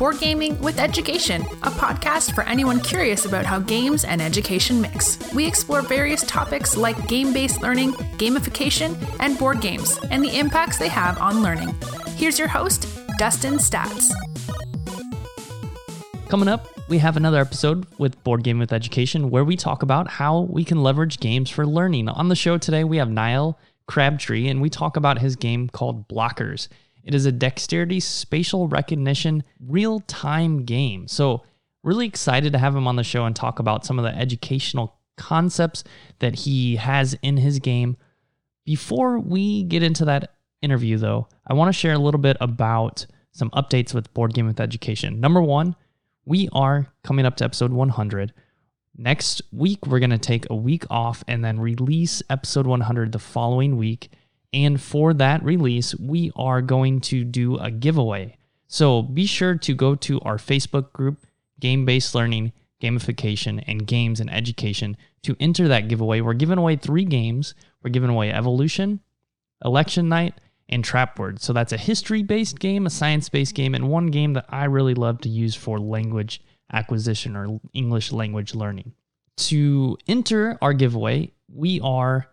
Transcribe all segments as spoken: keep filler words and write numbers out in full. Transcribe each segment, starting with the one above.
Board Gaming with Education, a podcast for anyone curious about how games and education mix. We explore various topics like game-based learning, gamification, and board games, and the impacts they have on learning. Here's your host, Dustin Statz. Coming up, we have another episode with Board Game with Education where we talk about how we can leverage games for learning. On the show today, we have Niall Crabtree, and we talk about his game called Blockers. It is a dexterity, spatial recognition, real-time game. So really excited to have him on the show and talk about some of the educational concepts that he has in his game. Before we get into that interview, though, I want to share a little bit about some updates with Board Game with Education. Number one, we are coming up to episode one hundred. Next week, we're going to take a week off and then release episode one hundred the following week. And for that release, we are going to do a giveaway. So be sure to go to our Facebook group, Game-Based Learning, Gamification, and Games and Education to enter that giveaway. We're giving away three games. We're giving away Evolution, Election Night, and Trap Word. So that's a history-based game, a science-based game, and one game that I really love to use for language acquisition or English language learning. To enter our giveaway, we are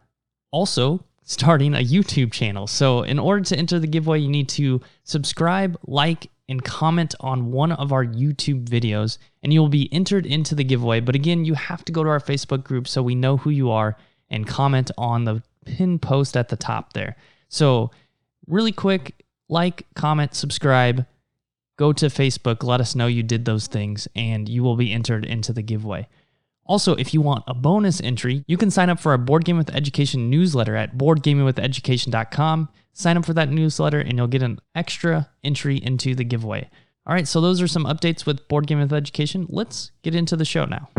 also starting a YouTube channel. So in order to enter the giveaway, you need to subscribe, like, and comment on one of our YouTube videos, and you'll be entered into the giveaway. But again, you have to go to our Facebook group so we know who you are and comment on the pin post at the top there. So really quick, like, comment, subscribe, go to Facebook, let us know you did those things, and you will be entered into the giveaway. Also, if you want a bonus entry, you can sign up for our Board Gaming with Education newsletter at board gaming with education dot com. Sign up for that newsletter and you'll get an extra entry into the giveaway. All right, so those are some updates with Board Gaming with Education. Let's get into the show now.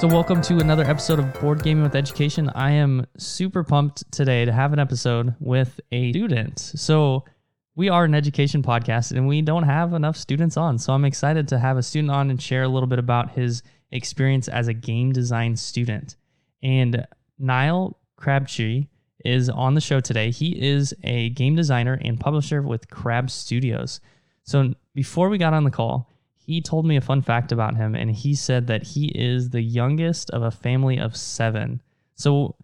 So welcome to another episode of Board Gaming with Education. I am super pumped today to have an episode with a student. So we are an education podcast and we don't have enough students on. So I'm excited to have a student on and share a little bit about his experience as a game design student. And Niall Crabtree is on the show today. He is a game designer and publisher with Crab Studios. So before we got on the call, he told me a fun fact about him, and he said that he is the youngest of a family of seven. So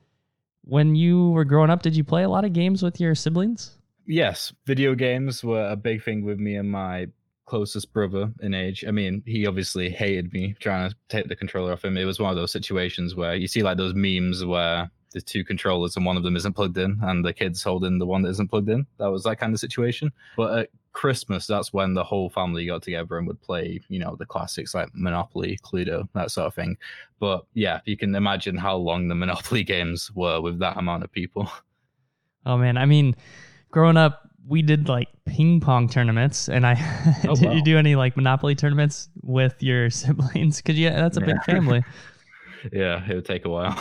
when you were growing up, did you play a lot of games with your siblings? Yes. Video games were a big thing with me and my closest brother in age. I mean, he obviously hated me trying to take the controller off him. It was one of those situations where you see like those memes where there's two controllers and one of them isn't plugged in and the kid's holding the one that isn't plugged in. That was that kind of situation. But at Christmas, that's when the whole family got together and would play, you know, the classics like Monopoly, Cluedo, that sort of thing. But yeah, you can imagine how long the Monopoly games were with that amount of people. Oh man, I mean, growing up, we did like ping pong tournaments, and I oh, did wow. You do any like Monopoly tournaments with your siblings? Because yeah, that's a yeah. big family. Yeah, it would take a while.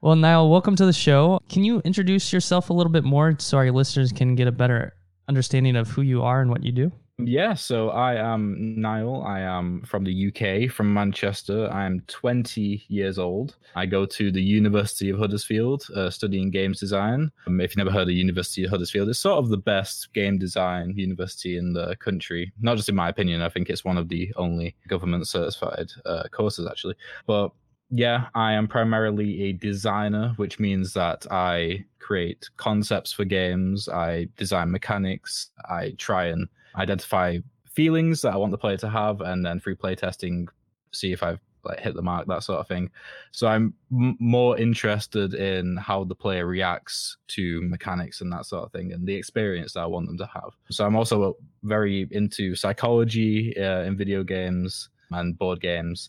Well, Niall, welcome to the show. Can you introduce yourself a little bit more so our listeners can get a better understanding of who you are and what you do? Yeah, so I am Niall. I am from the U K, from Manchester. I am twenty years old. I go to the University of Huddersfield, uh, studying games design. Um, if you've never heard of the University of Huddersfield, it's sort of the best game design university in the country. Not just in my opinion, I think it's one of the only government-certified uh, courses, actually. But yeah, I am primarily a designer, which means that I create concepts for games, I design mechanics, I try and identify feelings that I want the player to have, and then through playtesting, see if I've like hit the mark, that sort of thing. So I'm m- more interested in how the player reacts to mechanics and that sort of thing, and the experience that I want them to have. So I'm also very into psychology uh, in video games and board games.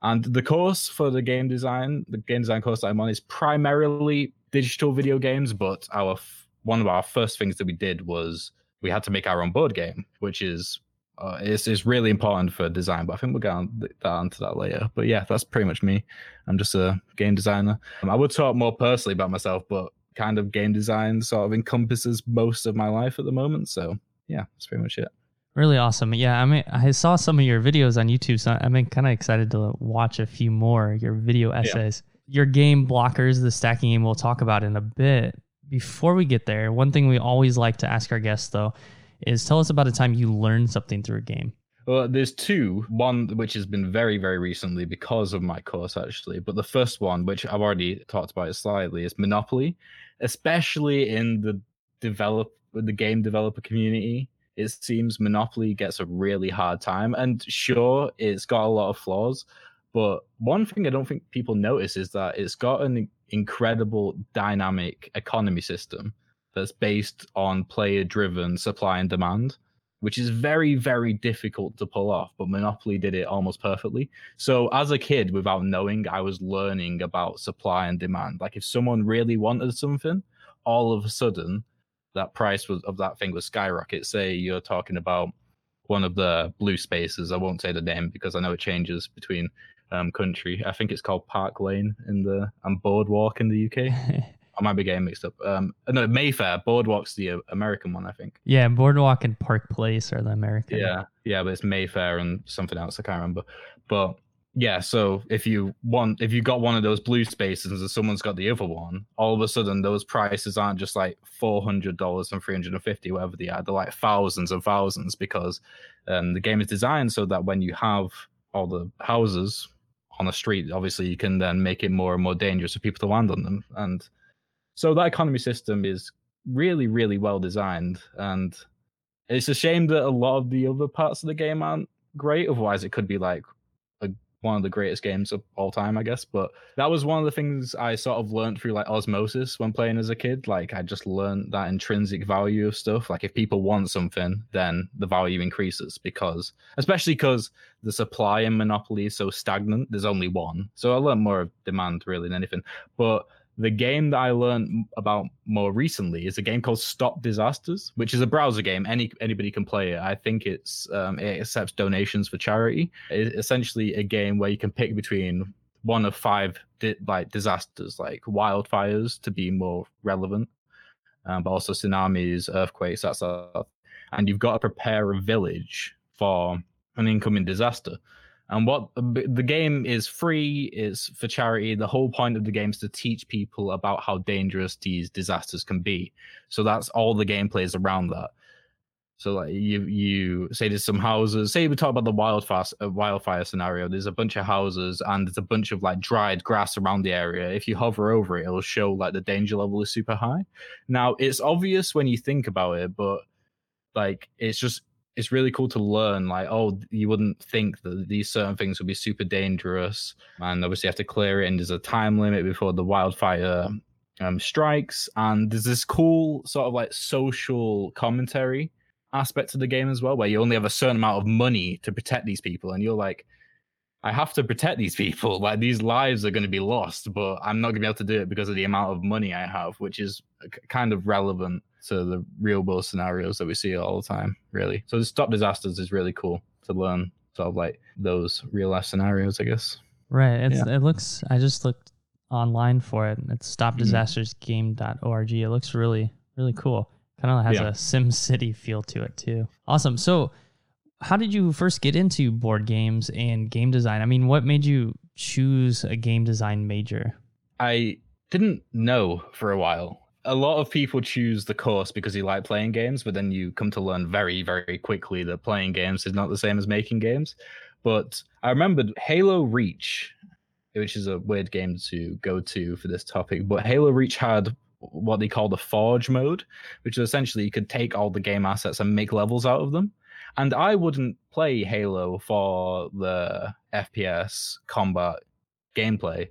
And the course for the game design, the game design course that I'm on, is primarily digital video games. But our one of our first things that we did was we had to make our own board game, which is uh, is, is really important for design. But I think we'll get on that, onto that later. But yeah, that's pretty much me. I'm just a game designer. Um, I would talk more personally about myself, but kind of game design sort of encompasses most of my life at the moment. So yeah, that's pretty much it. Really awesome. Yeah, I mean, I saw some of your videos on YouTube, so I'm kind of excited to watch a few more, your video essays. Yeah. Your game Blockers, the stacking game, we'll talk about in a bit. Before we get there, one thing we always like to ask our guests, though, is tell us about a time you learned something through a game. Well, there's two. One which has been very, very recently because of my course, actually. But the first one, which I've already talked about it slightly, is Monopoly, especially in the develop the game developer community. It seems Monopoly gets a really hard time. And sure, it's got a lot of flaws. But one thing I don't think people notice is that it's got an incredible dynamic economy system that's based on player-driven supply and demand, which is very, very difficult to pull off, but Monopoly did it almost perfectly. So as a kid, without knowing, I was learning about supply and demand. Like if someone really wanted something, all of a sudden, that price was, of that thing was skyrocket. Say you're talking about one of the blue spaces. I won't say the name because I know it changes between um, country. I think it's called Park Lane in the and Boardwalk in the U K. I might be getting mixed up. Um, no, Mayfair. Boardwalk's the American one, I think. Yeah, Boardwalk and Park Place are the American. Yeah, yeah, but it's Mayfair and something else. I can't remember. But yeah, so if you want, if you got one of those blue spaces and someone's got the other one, all of a sudden those prices aren't just like four hundred dollars and three hundred fifty dollars, whatever they are. They're like thousands and thousands because um, the game is designed so that when you have all the houses on the street, obviously you can then make it more and more dangerous for people to land on them. And so that economy system is really, really well designed, and it's a shame that a lot of the other parts of the game aren't great. Otherwise, it could be like a, one of the greatest games of all time, I guess. But that was one of the things I sort of learned through like osmosis when playing as a kid. Like I just learned that intrinsic value of stuff. Like if people want something, then the value increases because, especially because the supply in Monopoly is so stagnant. There's only one, so I learned more of demand really than anything, but. The game that I learned about more recently is a game called Stop Disasters, which is a browser game. Any anybody can play it. I think it's um, it accepts donations for charity. It's essentially a game where you can pick between one of five di- like disasters, like wildfires, to be more relevant, um, but also tsunamis, earthquakes, that sort of. And you've got to prepare a village for an incoming disaster. And what the game is free, it's for charity. The whole point of the game is to teach people about how dangerous these disasters can be. So that's all the gameplay is around that. So like you you say there's some houses, say we talk about the wildfire, wildfire scenario, there's a bunch of houses and there's a bunch of like dried grass around the area. If you hover over it, it'll show like the danger level is super high. Now, it's obvious when you think about it, but like it's just... It's really cool to learn, like, oh, you wouldn't think that these certain things would be super dangerous. And obviously you have to clear it, and there's a time limit before the wildfire um, strikes. And there's this cool sort of like social commentary aspect to the game as well, where you only have a certain amount of money to protect these people. And you're like, I have to protect these people. Like, these lives are going to be lost, but I'm not going to be able to do it because of the amount of money I have, which is kind of relevant to the real world scenarios that we see all the time, really. So the Stop Disasters is really cool to learn sort of like those real life scenarios, I guess. Right. It's, yeah. It looks, I just looked online for it. It's stop disasters game dot org. It looks really, really cool. Kind of has yeah. a Sim City feel to it too. Awesome. So how did you first get into board games and game design? I mean, what made you choose a game design major? I didn't know for a while. A lot of people choose the course because you like playing games, but then you come to learn very, very quickly that playing games is not the same as making games. But I remembered Halo Reach, which is a weird game to go to for this topic, but Halo Reach had what they call the Forge mode, which is essentially you could take all the game assets and make levels out of them. And I wouldn't play Halo for the F P S combat gameplay.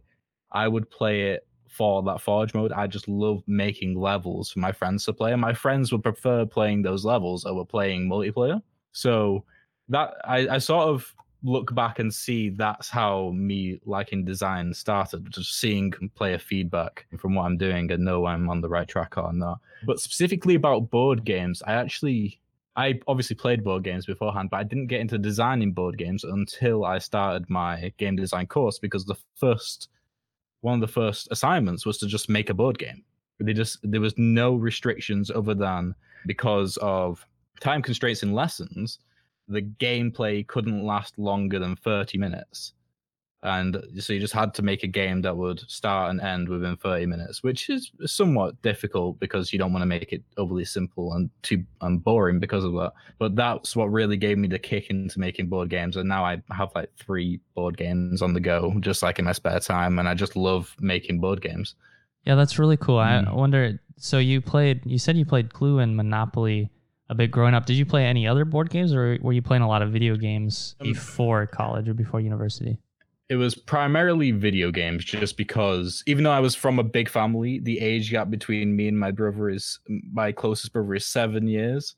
I would play it for that Forge mode. I just love making levels for my friends to play, and my friends would prefer playing those levels over playing multiplayer. So that I, I sort of look back and see that's how me liking design started, just seeing player feedback from what I'm doing and know I'm on the right track or not. But specifically about board games, I actually I obviously played board games beforehand, but I didn't get into designing board games until I started my game design course, because the first one of the first assignments was to just make a board game. They just there was no restrictions other than because of time constraints in lessons. the gameplay couldn't last longer than thirty minutes. And so you just had to make a game that would start and end within thirty minutes, which is somewhat difficult because you don't want to make it overly simple and too and boring because of that. But that's what really gave me the kick into making board games. And now I have like three board games on the go, just like in my spare time. And I just love making board games. Yeah, that's really cool. Mm. I wonder, so you played, you said you played Clue and Monopoly a bit growing up. Did you play any other board games, or were you playing a lot of video games before college or before university? It was primarily video games, just because even though I was from a big family, the age gap between me and my brother is, my closest brother is seven years.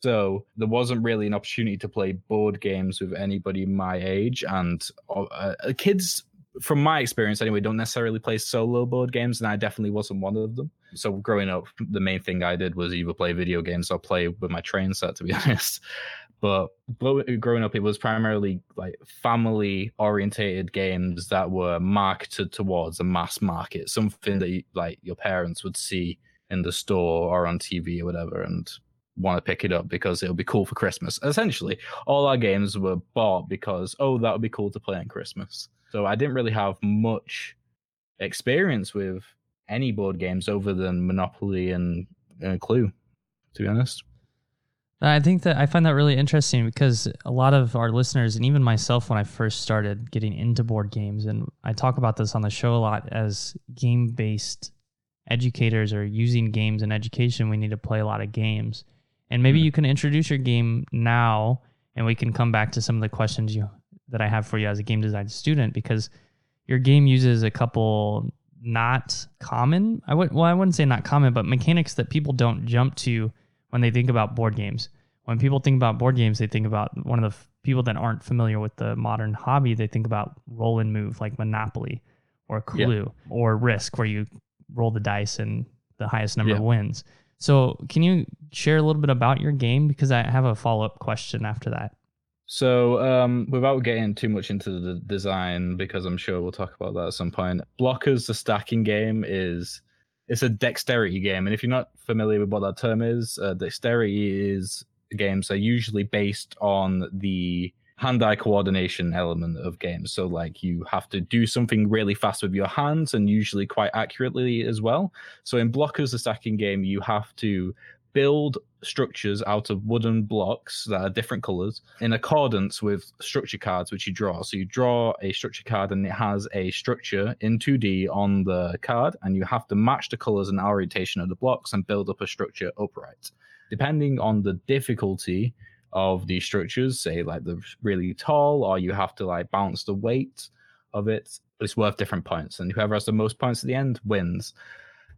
So there wasn't really an opportunity to play board games with anybody my age. And uh, kids, from my experience anyway, don't necessarily play solo board games. And I definitely wasn't one of them. So growing up, the main thing I did was either play video games or play with my train set, to be honest. But growing up, it was primarily like family-orientated games that were marketed towards a mass market, something that you, like your parents would see in the store or on T V or whatever, and want to pick it up because it'll be cool for Christmas. Essentially, all our games were bought because, oh, that would be cool to play on Christmas. So I didn't really have much experience with any board games other than Monopoly and, and Clue, to be honest. I think that I find that really interesting because a lot of our listeners, and even myself when I first started getting into board games, and I talk about this on the show a lot, as game-based educators or using games in education, we need to play a lot of games. And maybe you can introduce your game now, and we can come back to some of the questions you that I have for you as a game design student, because your game uses a couple not common, I would, well, I wouldn't say not common, but mechanics that people don't jump to when they think about board games. When people think about board games, they think about one of the f- people that aren't familiar with the modern hobby, they think about roll and move like Monopoly or Clue, yeah, or Risk, where you roll the dice and the highest number, yeah, wins. So can you share a little bit about your game? Because I have a follow-up question after that. So um, without getting too much into the design, because I'm sure we'll talk about that at some point, Blockers, the stacking game, is... it's a dexterity game, and if you're not familiar with what that term is, uh, dexterity is games are usually based on the hand-eye coordination element of games. So, like, you have to do something really fast with your hands, and usually quite accurately as well. So in Blockers, the stacking game, you have to build structures out of wooden blocks that are different colors in accordance with structure cards which you draw. So you draw a structure card and it has a structure in two D on the card, and you have to match the colors and orientation of the blocks and build up a structure upright. Depending on the difficulty of the structures, say like they're really tall or you have to like balance the weight of it, it's worth different points, and whoever has the most points at the end wins.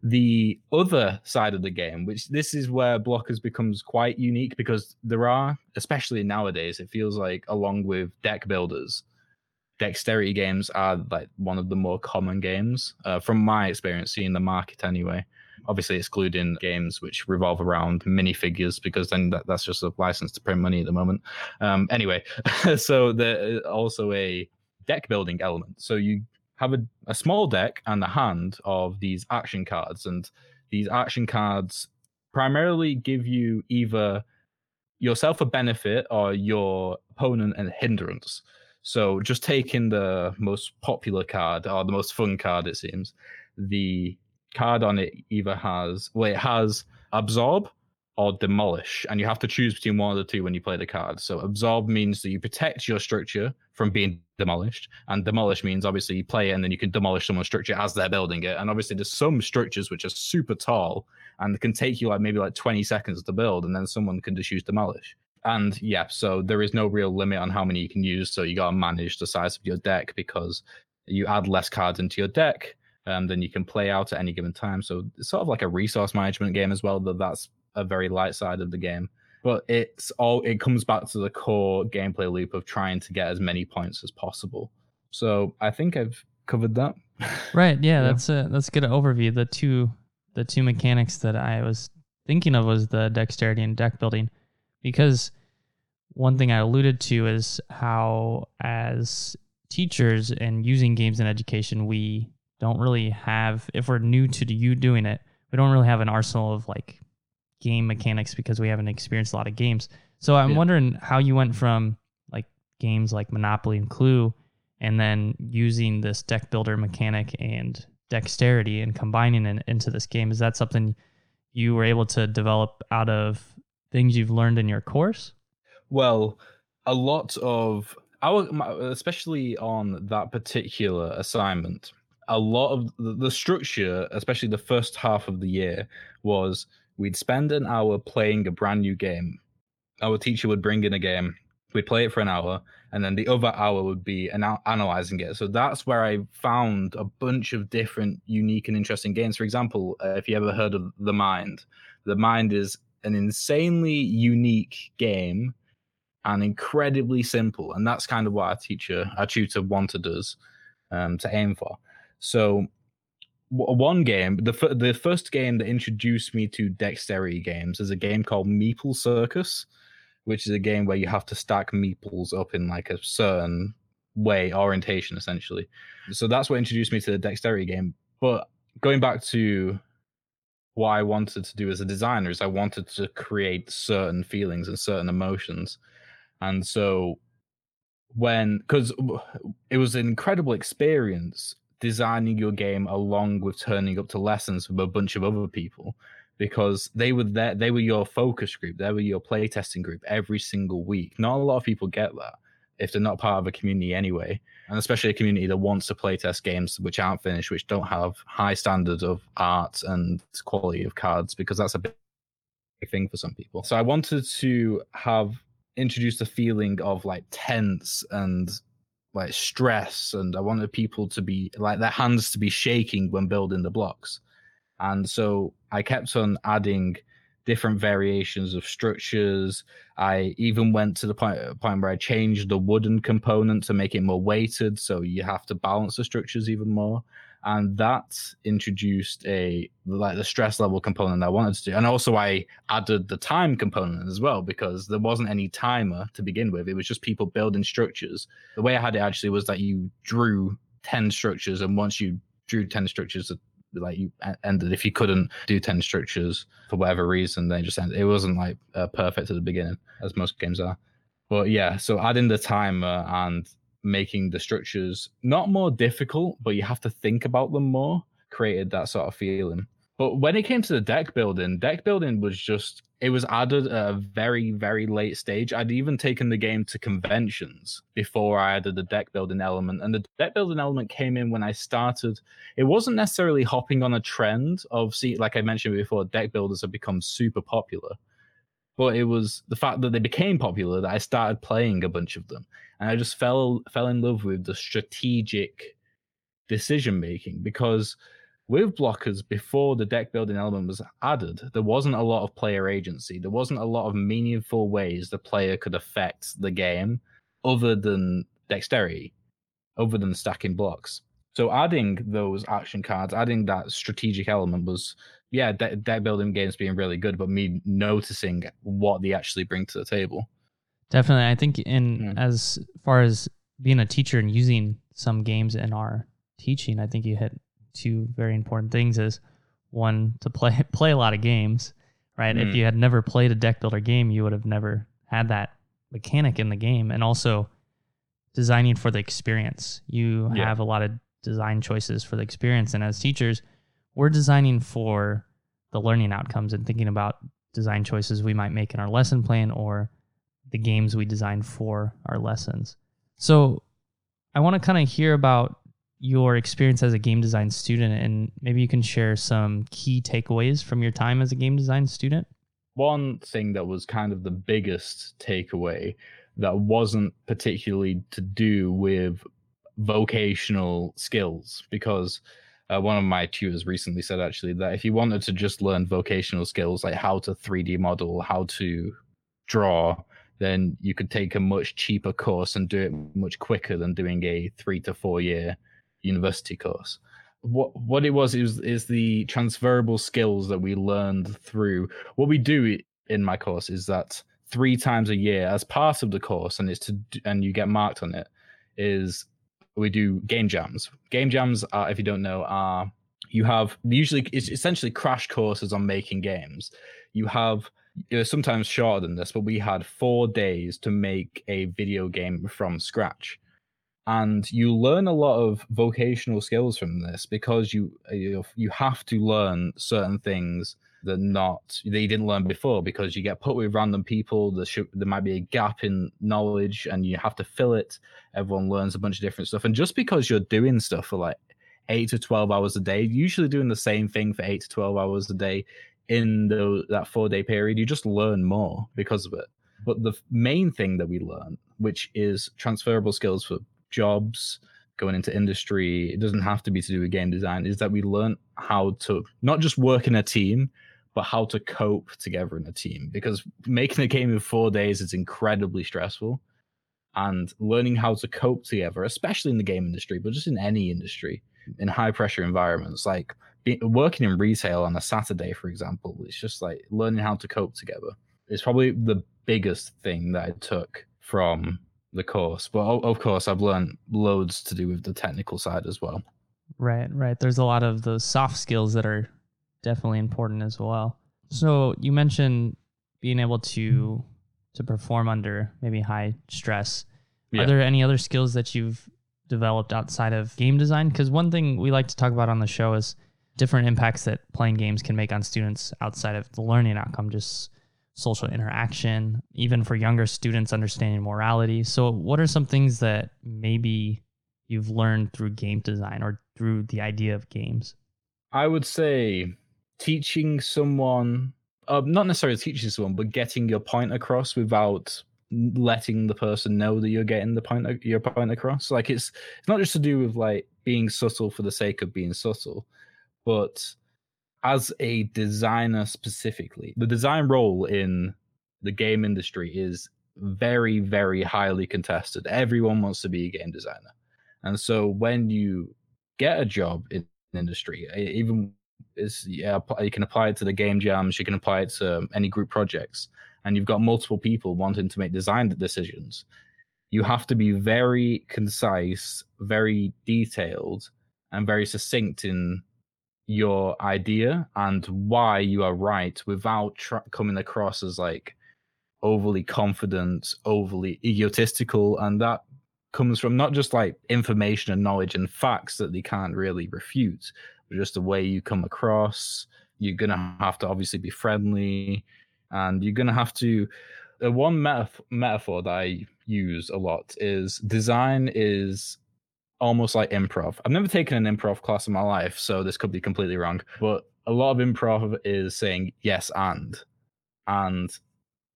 The other side of the game, which this is where Blockers becomes quite unique, because there are, especially nowadays, it feels like along with deck builders, dexterity games are like one of the more common games, uh, from my experience seeing the market anyway. Obviously excluding games which revolve around minifigures, because then that, that's just a license to print money at the moment. Um, anyway, so there's also a deck building element. So you have a, a small deck and a hand of these action cards, and these action cards primarily give you either yourself a benefit or your opponent a hindrance. So just taking the most popular card, or the most fun card it seems, the card on it either has, well, it has absorb or demolish, and you have to choose between one of the two when you play the card. So absorb means that you protect your structure from being demolished, and demolish means obviously you play it and then you can demolish someone's structure as they're building it. And obviously there's some structures which are super tall and can take you like maybe like twenty seconds to build, and then someone can just use demolish. And yeah, so there is no real limit on how many you can use, so you gotta manage the size of your deck, because you add less cards into your deck um, than you can play out at any given time. So it's sort of like a resource management game as well, though that's a very light side of the game. But it's all it comes back to the core gameplay loop of trying to get as many points as possible. So I think I've covered that. Right. Yeah, yeah. That's a that's a good overview. The two the two mechanics that I was thinking of was the dexterity and deck building, because one thing I alluded to is how as teachers and using games in education, we don't really have, if we're new to you doing it, we don't really have an arsenal of like game mechanics because we haven't experienced a lot of games. So I'm yeah. wondering how you went from like games like Monopoly and Clue and then using this deck builder mechanic and dexterity and combining it into this game. Is that something you were able to develop out of things you've learned in your course? Well, a lot of our, especially on that particular assignment, a lot of the structure, especially the first half of the year, was we'd spend an hour playing a brand new game. Our teacher would bring in a game, we'd play it for an hour, and then the other hour would be an- analyzing it. So that's where I found a bunch of different unique and interesting games. For example, uh, if you ever heard of The Mind, The Mind is an insanely unique game and incredibly simple. And that's kind of what our teacher, our tutor wanted us um, to aim for. So one game, the f- the first game that introduced me to dexterity games is a game called Meeple Circus, which is a game where you have to stack meeples up in like a certain way, orientation essentially. So that's what introduced me to the dexterity game. But going back to what I wanted to do as a designer is I wanted to create certain feelings and certain emotions. And so when, because it was an incredible experience designing your game along with turning up to lessons with a bunch of other people, because they were there, they were your focus group, they were your playtesting group every single week. Not a lot of people get that if they're not part of a community anyway, and especially a community that wants to playtest games which aren't finished, which don't have high standards of art and quality of cards, because that's a big thing for some people. So I wanted to have introduced a feeling of like tense and like stress, and I wanted people to be like their hands to be shaking when building the blocks. And so I kept on adding different variations of structures. I even went to the point, point where I changed the wooden component to make it more weighted, so you have to balance the structures even more. And that introduced a like the stress level component I wanted to do. And also I added the time component as well, because there wasn't any timer to begin with. It was just people building structures. The way I had it actually was that you drew ten structures, and once you drew ten structures, like you ended. If you couldn't do ten structures for whatever reason, they just ended. It wasn't like uh, perfect at the beginning, as most games are. But yeah, so adding the timer and making the structures not more difficult, but you have to think about them more, created that sort of feeling. But when it came to the deck building, deck building was just, it was added at a very, very late stage. I'd even taken the game to conventions before I added the deck building element. And the deck building element came in when I started. It wasn't necessarily hopping on a trend of, see, like I mentioned before, deck builders have become super popular. But it was the fact that they became popular that I started playing a bunch of them. And I just fell fell in love with the strategic decision-making, because with Blockers, before the deck-building element was added, there wasn't a lot of player agency. There wasn't a lot of meaningful ways the player could affect the game other than dexterity, other than stacking blocks. So adding those action cards, adding that strategic element was, yeah, de- deck building games being really good, but me noticing what they actually bring to the table. Definitely. I think in yeah. as far as being a teacher and using some games in our teaching, I think you hit two very important things. Is one, to play play a lot of games, right? Mm. If you had never played a deck builder game, you would have never had that mechanic in the game. And also designing for the experience. You yeah. have a lot of design choices for the experience. And as teachers, we're designing for the learning outcomes and thinking about design choices we might make in our lesson plan or the games we design for our lessons. So I want to kind of hear about your experience as a game design student, and maybe you can share some key takeaways from your time as a game design student. One thing that was kind of the biggest takeaway that wasn't particularly to do with vocational skills, because uh, one of my tutors recently said actually that if you wanted to just learn vocational skills like how to three D model, how to draw, then you could take a much cheaper course and do it much quicker than doing a three to four year university course. What what it was is is the transferable skills that we learned through. What we do in my course is that three times a year as part of the course, and it's to and you get marked on it, is we do game jams. Game jams, are, if you don't know, are you have usually it's essentially crash courses on making games. you have, it was sometimes shorter than this, but we had four days to make a video game from scratch. And you learn a lot of vocational skills from this, because you you have to learn certain things that not that you didn't learn before, because you get put with random people. There should, there might be a gap in knowledge, and you have to fill it. Everyone learns a bunch of different stuff, and just because you're doing stuff for like eight to twelve hours a day, usually doing the same thing for eight to twelve hours a day in the, that four day period, you just learn more because of it. But the main thing that we learn, which is transferable skills for jobs, going into industry, it doesn't have to be to do with game design, is that we learn how to not just work in a team, but how to cope together in a team. Because making a game in four days is incredibly stressful, and learning how to cope together, especially in the game industry, but just in any industry, in high pressure environments, like be, working in retail on a Saturday, for example, it's just like learning how to cope together is probably the biggest thing that I took from the course. But of course, I've learned loads to do with the technical side as well. Right, right. There's a lot of those soft skills that are definitely important as well. So you mentioned being able to to perform under maybe high stress. Yeah. Are there any other skills that you've developed outside of game design? Because one thing we like to talk about on the show is different impacts that playing games can make on students outside of the learning outcome, just social interaction, even for younger students, understanding morality. So what are some things that maybe you've learned through game design or through the idea of games? I would say teaching someone, uh, not necessarily teaching someone, but getting your point across without letting the person know that you're getting the point, your point across. Like it's, it's not just to do with like being subtle for the sake of being subtle, but as a designer specifically, the design role in the game industry is very, very highly contested. Everyone wants to be a game designer. And so when you get a job in industry, even is yeah, you can apply it to the game jams, you can apply it to any group projects, and you've got multiple people wanting to make design decisions. You have to be very concise, very detailed, and very succinct in your idea and why you are right, without tra- coming across as like overly confident, overly egotistical. And that comes from not just like information and knowledge and facts that they can't really refute, but just the way you come across. You're gonna have to obviously be friendly, and you're gonna have to uh, one metaf- metaphor that I use a lot is design is almost like improv. I've never taken an improv class in my life, so this could be completely wrong, but a lot of improv is saying yes and and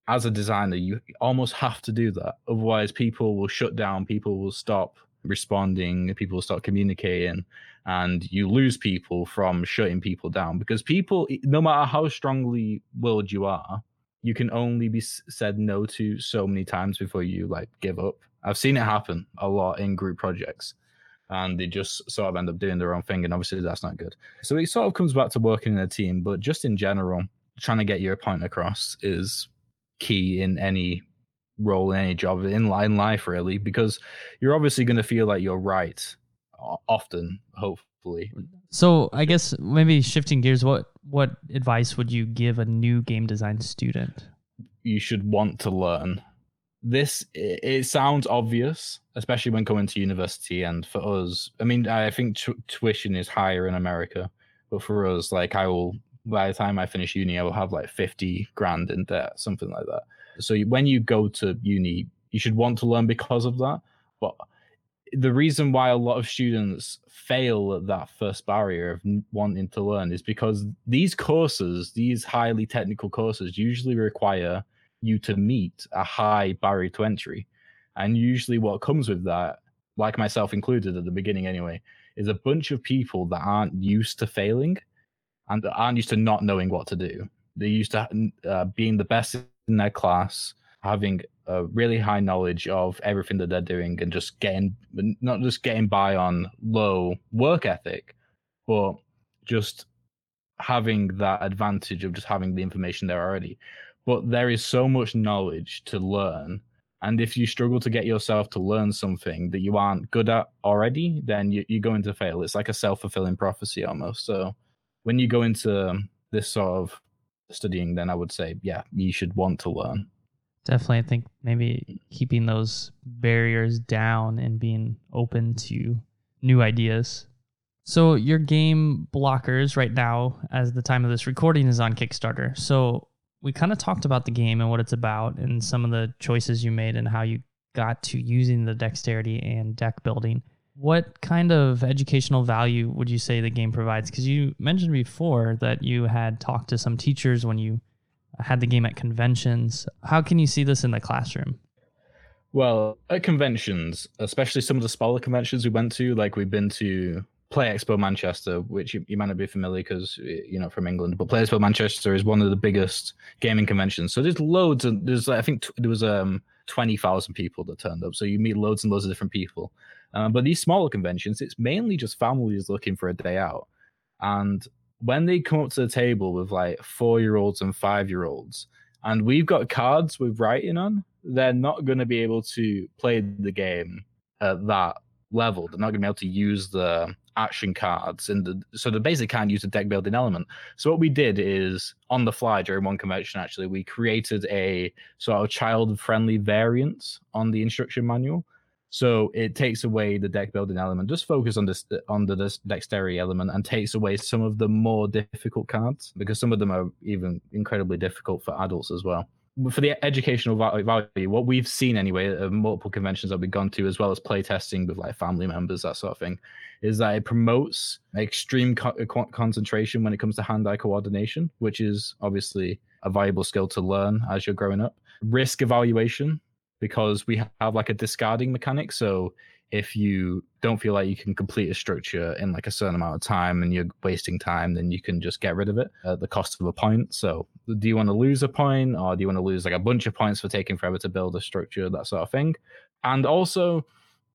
as a designer you almost have to do that, otherwise people will shut down, people will stop responding, people will stop communicating, and you lose people from shutting people down, because people, no matter how strongly willed you are, you can only be said no to so many times before you like give up. I've seen it happen a lot in group projects, and they just sort of end up doing their own thing, and obviously that's not good. So it sort of comes back to working in a team, but just in general, trying to get your point across is key in any role, in any job, in life really, because you're obviously going to feel like you're right often, hopefully. So I guess maybe shifting gears, what what advice would you give a new game design student? You should want to learn. This, it sounds obvious, especially when coming to university, and for us, I mean, I think t- tuition is higher in America, but for us, like I will, by the time I finish uni, I will have like fifty grand in debt, something like that. So when you go to uni, you should want to learn because of that. But the reason why a lot of students fail at that first barrier of wanting to learn is because these courses, these highly technical courses, usually require you to meet a high barrier to entry, and usually what comes with that, like myself included at the beginning anyway, is a bunch of people that aren't used to failing and that aren't used to not knowing what to do. They're used to uh, being the best in their class, having a really high knowledge of everything that they're doing, and just getting, not just getting by on low work ethic, but just having that advantage of just having the information there already. But there is so much knowledge to learn, and if you struggle to get yourself to learn something that you aren't good at already, then you, you're going to fail. It's like a self-fulfilling prophecy almost. So when you go into this sort of studying, then I would say, yeah, you should want to learn. Definitely. I think maybe keeping those barriers down and being open to new ideas. So your game Blockers right now, as the time of this recording, is on Kickstarter. So we kind of talked about the game and what it's about and some of the choices you made and how you got to using the dexterity and deck building. What kind of educational value would you say the game provides? Because you mentioned before that you had talked to some teachers when you had the game at conventions. How can you see this in the classroom? Well, at conventions, especially some of the smaller conventions we went to, like we've been to Play Expo Manchester, which you, you might not be familiar because you're not from England, but Play Expo Manchester is one of the biggest gaming conventions. So there's loads of, there's, I think there was um twenty thousand people that turned up. So you meet loads and loads of different people. Um, but these smaller conventions, it's mainly just families looking for a day out. And when they come up to the table with like four-year-olds and five-year-olds, and we've got cards with writing on, they're not going to be able to play the game at that level. They're not going to be able to use the action cards. And the, so they basically can't use the deck-building element. So what we did is, on the fly during one convention, actually, we created a sort of child-friendly variant on the instruction manual. So it takes away the deck building element, just focus on this on the this dexterity element, and takes away some of the more difficult cards, because some of them are even incredibly difficult for adults as well. For the educational value, what we've seen anyway at multiple conventions that we've gone to, as well as play testing with like family members, that sort of thing, is that it promotes extreme co- concentration when it comes to hand-eye coordination, which is obviously a valuable skill to learn as you're growing up. Risk evaluation, because we have like a discarding mechanic. So if you don't feel like you can complete a structure in like a certain amount of time and you're wasting time, then you can just get rid of it at the cost of a point. So do you want to lose a point, or do you want to lose like a bunch of points for taking forever to build a structure, that sort of thing? And also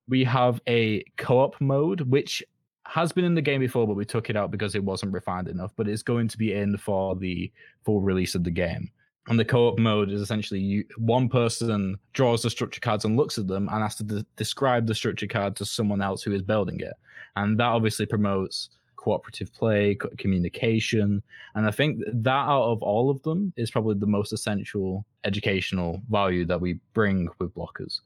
we have a co-op mode, which has been in the game before, but we took it out because it wasn't refined enough, but it's going to be in for the full release of the game. And the co-op mode is essentially you, one person draws the structure cards and looks at them and has to de- describe the structure card to someone else who is building it. And that obviously promotes cooperative play, co- communication. And I think that out of all of them is probably the most essential educational value that we bring with Blockers.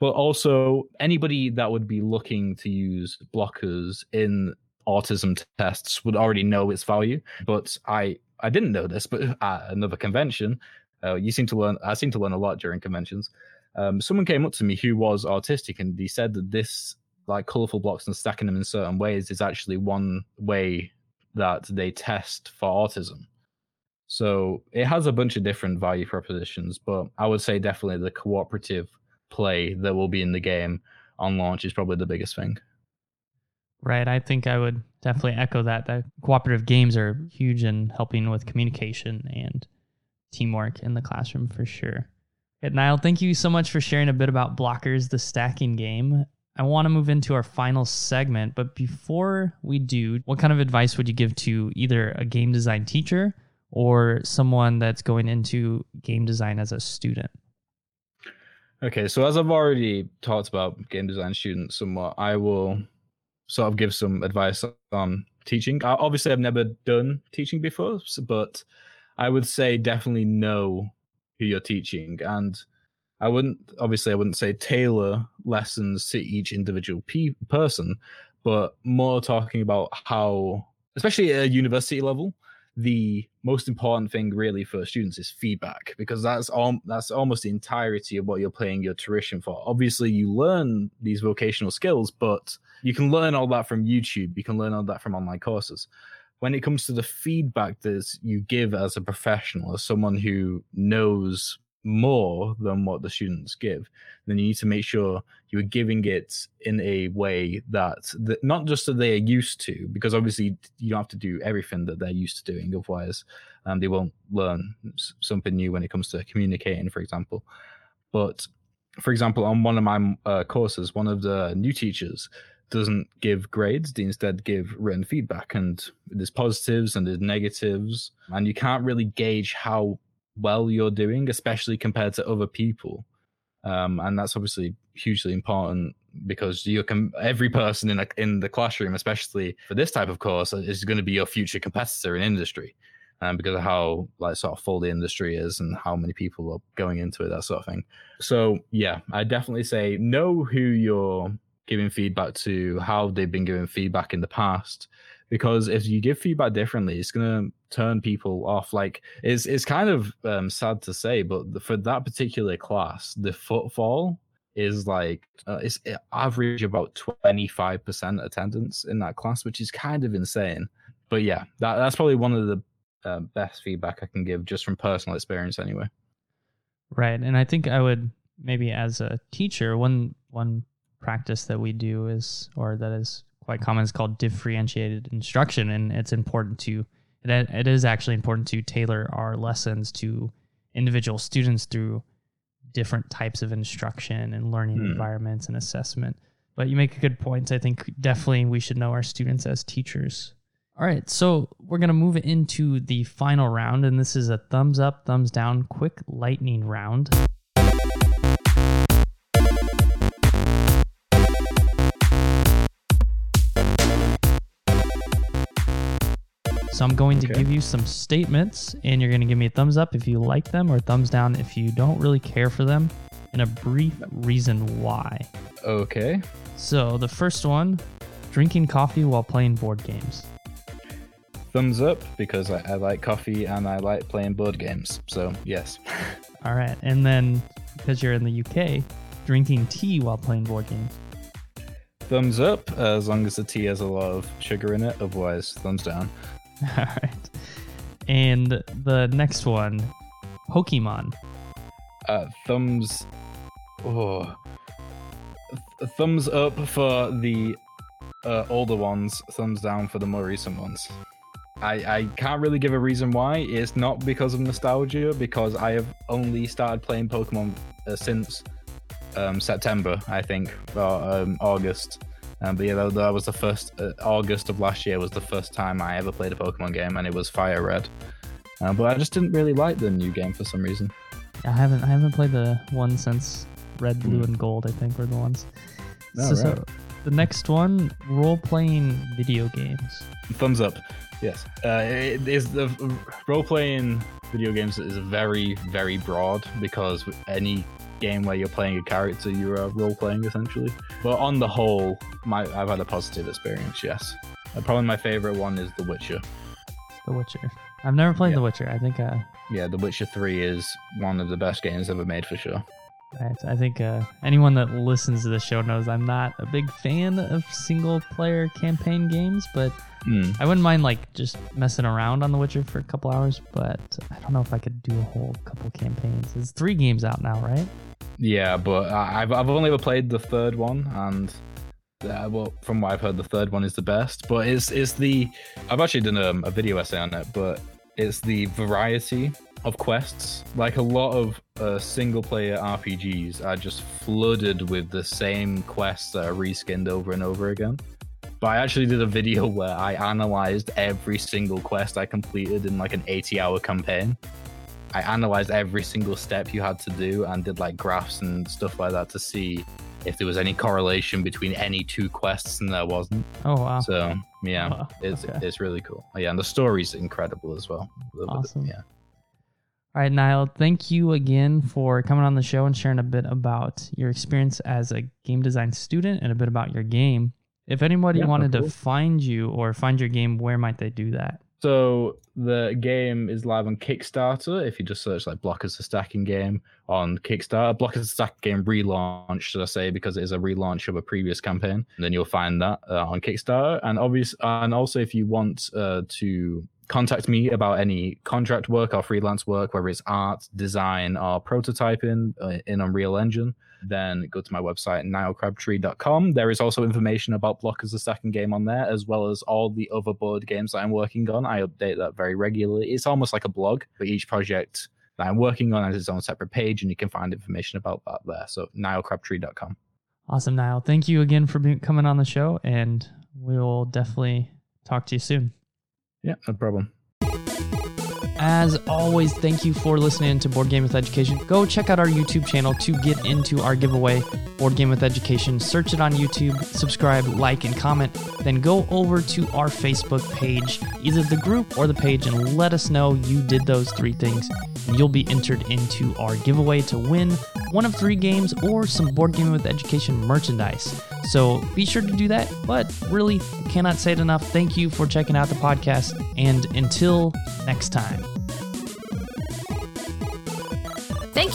But also anybody that would be looking to use Blockers in autism tests would already know its value. But I... I didn't know this, but at another convention, uh, you seem to learn. I seem to learn a lot during conventions. Um, someone came up to me who was autistic, and he said that this, like, colorful blocks and stacking them in certain ways is actually one way that they test for autism. So it has a bunch of different value propositions, but I would say definitely the cooperative play that will be in the game on launch is probably the biggest thing. Right. I think I would definitely echo that. The cooperative games are huge in helping with communication and teamwork in the classroom for sure. And Niall, thank you so much for sharing a bit about Blockers, the stacking game. I want to move into our final segment, but before we do, what kind of advice would you give to either a game design teacher or someone that's going into game design as a student? Okay. So as I've already talked about game design students somewhat, I will sort of give some advice on teaching. Obviously, I've never done teaching before, but I would say definitely know who you're teaching. And I wouldn't, obviously, I wouldn't say tailor lessons to each individual pe- person, but more talking about how, especially at a university level, the most important thing really for students is feedback, because that's all that's almost the entirety of what you're paying your tuition for. Obviously, you learn these vocational skills, but you can learn all that from YouTube. You can learn all that from online courses. When it comes to the feedback that you give as a professional, as someone who knows more than what the students give, then you need to make sure you're giving it in a way that, that not just that they're used to, because obviously you don't have to do everything that they're used to doing, otherwise um, they won't learn something new when it comes to communicating, for example. But for example, on one of my uh, courses, one of the new teachers doesn't give grades, they instead give written feedback, and there's positives and there's negatives, and you can't really gauge how well you're doing, especially compared to other people. Um, and that's obviously hugely important, because you can, every person in a, in the classroom, especially for this type of course, is going to be your future competitor in industry. um, because of how like sort of full the industry is and how many people are going into it, that sort of thing. So yeah, I definitely say know who you're giving feedback to, how they've been giving feedback in the past, because if you give feedback differently, it's gonna turn people off. Like it's it's kind of um, sad to say, but for that particular class, the footfall is like uh, it's it average about twenty-five percent attendance in that class, which is kind of insane. But yeah, that, that's probably one of the uh, best feedback I can give just from personal experience anyway. Right. And I think I would maybe as a teacher, one one practice that we do is, or that is quite common, is called differentiated instruction. And it's important to, that it is actually important to tailor our lessons to individual students through different types of instruction and learning mm. environments and assessment. But you make good points. I think definitely we should know our students as teachers. All right, so we're going to move into the final round, and this is a thumbs up, thumbs down, quick lightning round. So I'm going to okay. give you some statements, and you're going to give me a thumbs up if you like them, or thumbs down if you don't really care for them, and a brief reason why. Okay. So the first one, drinking coffee while playing board games. Thumbs up, because I, I like coffee and I like playing board games, so yes. All right, and then because you're in the U K, drinking tea while playing board games. Thumbs up, as long as the tea has a lot of sugar in it, otherwise thumbs down. All right. And the next one, Pokemon. Uh, thumbs... Oh. Th- thumbs up for the uh, older ones, thumbs down for the more recent ones. I, I can't really give a reason why. It's not because of nostalgia, because I have only started playing Pokemon uh, since um, September, I think, or um, August. Um, but yeah, that, that was the first, uh, August of last year was the first time I ever played a Pokemon game, and it was Fire Red. Uh, but I just didn't really like the new game for some reason. I haven't I haven't played the one since Red, Blue, mm. and Gold, I think, were the ones. No, so, right. so the next one, role-playing video games. Thumbs up, yes. Uh, it is the role-playing video games is very, very broad, because any game where you're playing a character, you're uh, role-playing, essentially. But on the whole, my I've had a positive experience, yes. Uh, probably my favorite one is The Witcher. The Witcher. I've never played yeah. The Witcher. I think... Uh, yeah, The Witcher three is one of the best games ever made, for sure. Right. I think uh, anyone that listens to the show knows I'm not a big fan of single-player campaign games, but mm. I wouldn't mind like just messing around on The Witcher for a couple hours, but I don't know if I could do a whole couple campaigns. There's three games out now, right? Yeah, but I've I've only ever played the third one, and uh, well, from what I've heard, the third one is the best. But it's it's the I've actually done a, a video essay on it, but it's the variety of quests. Like a lot of uh, single-player R P Gs are just flooded with the same quests that are reskinned over and over again. But I actually did a video where I analyzed every single quest I completed in like an eighty-hour campaign. I analyzed every single step you had to do and did like graphs and stuff like that to see if there was any correlation between any two quests, and there wasn't. Oh wow! So yeah, wow. it's okay. it's really cool. Yeah, and the story's incredible as well. Awesome. Bit, yeah. All right, Niall, thank you again for coming on the show and sharing a bit about your experience as a game design student and a bit about your game. If anybody yeah, wanted cool. to find you or find your game, where might they do that? So the game is live on Kickstarter. If you just search like Blockers the Stacking Game on Kickstarter, Blockers the Stacking Game relaunch, should I say, because it is a relaunch of a previous campaign. And then you'll find that uh, on Kickstarter. And obvious, and also if you want uh, to contact me about any contract work or freelance work, whether it's art, design, or prototyping uh, in Unreal Engine, then go to my website, Niall Crabtree dot com. There is also information about Blockers the Stacking Game on there, as well as all the other board games that I'm working on. I update that very regularly. It's almost like a blog, but each project that I'm working on has its own separate page, and you can find information about that there. So Niall Crabtree dot com. Awesome, Niall. Thank you again for being, coming on the show, and we will definitely talk to you soon. Yeah, no problem. As always, thank you for listening to Board Game with Education. Go check out our YouTube channel to get into our giveaway, Board Game with Education. Search it on YouTube, subscribe, like, and comment. Then go over to our Facebook page, either the group or the page, and let us know you did those three things. And you'll be entered into our giveaway to win one of three games or some Board Game with Education merchandise. So be sure to do that. But really, I cannot say it enough. Thank you for checking out the podcast. And until next time. Thank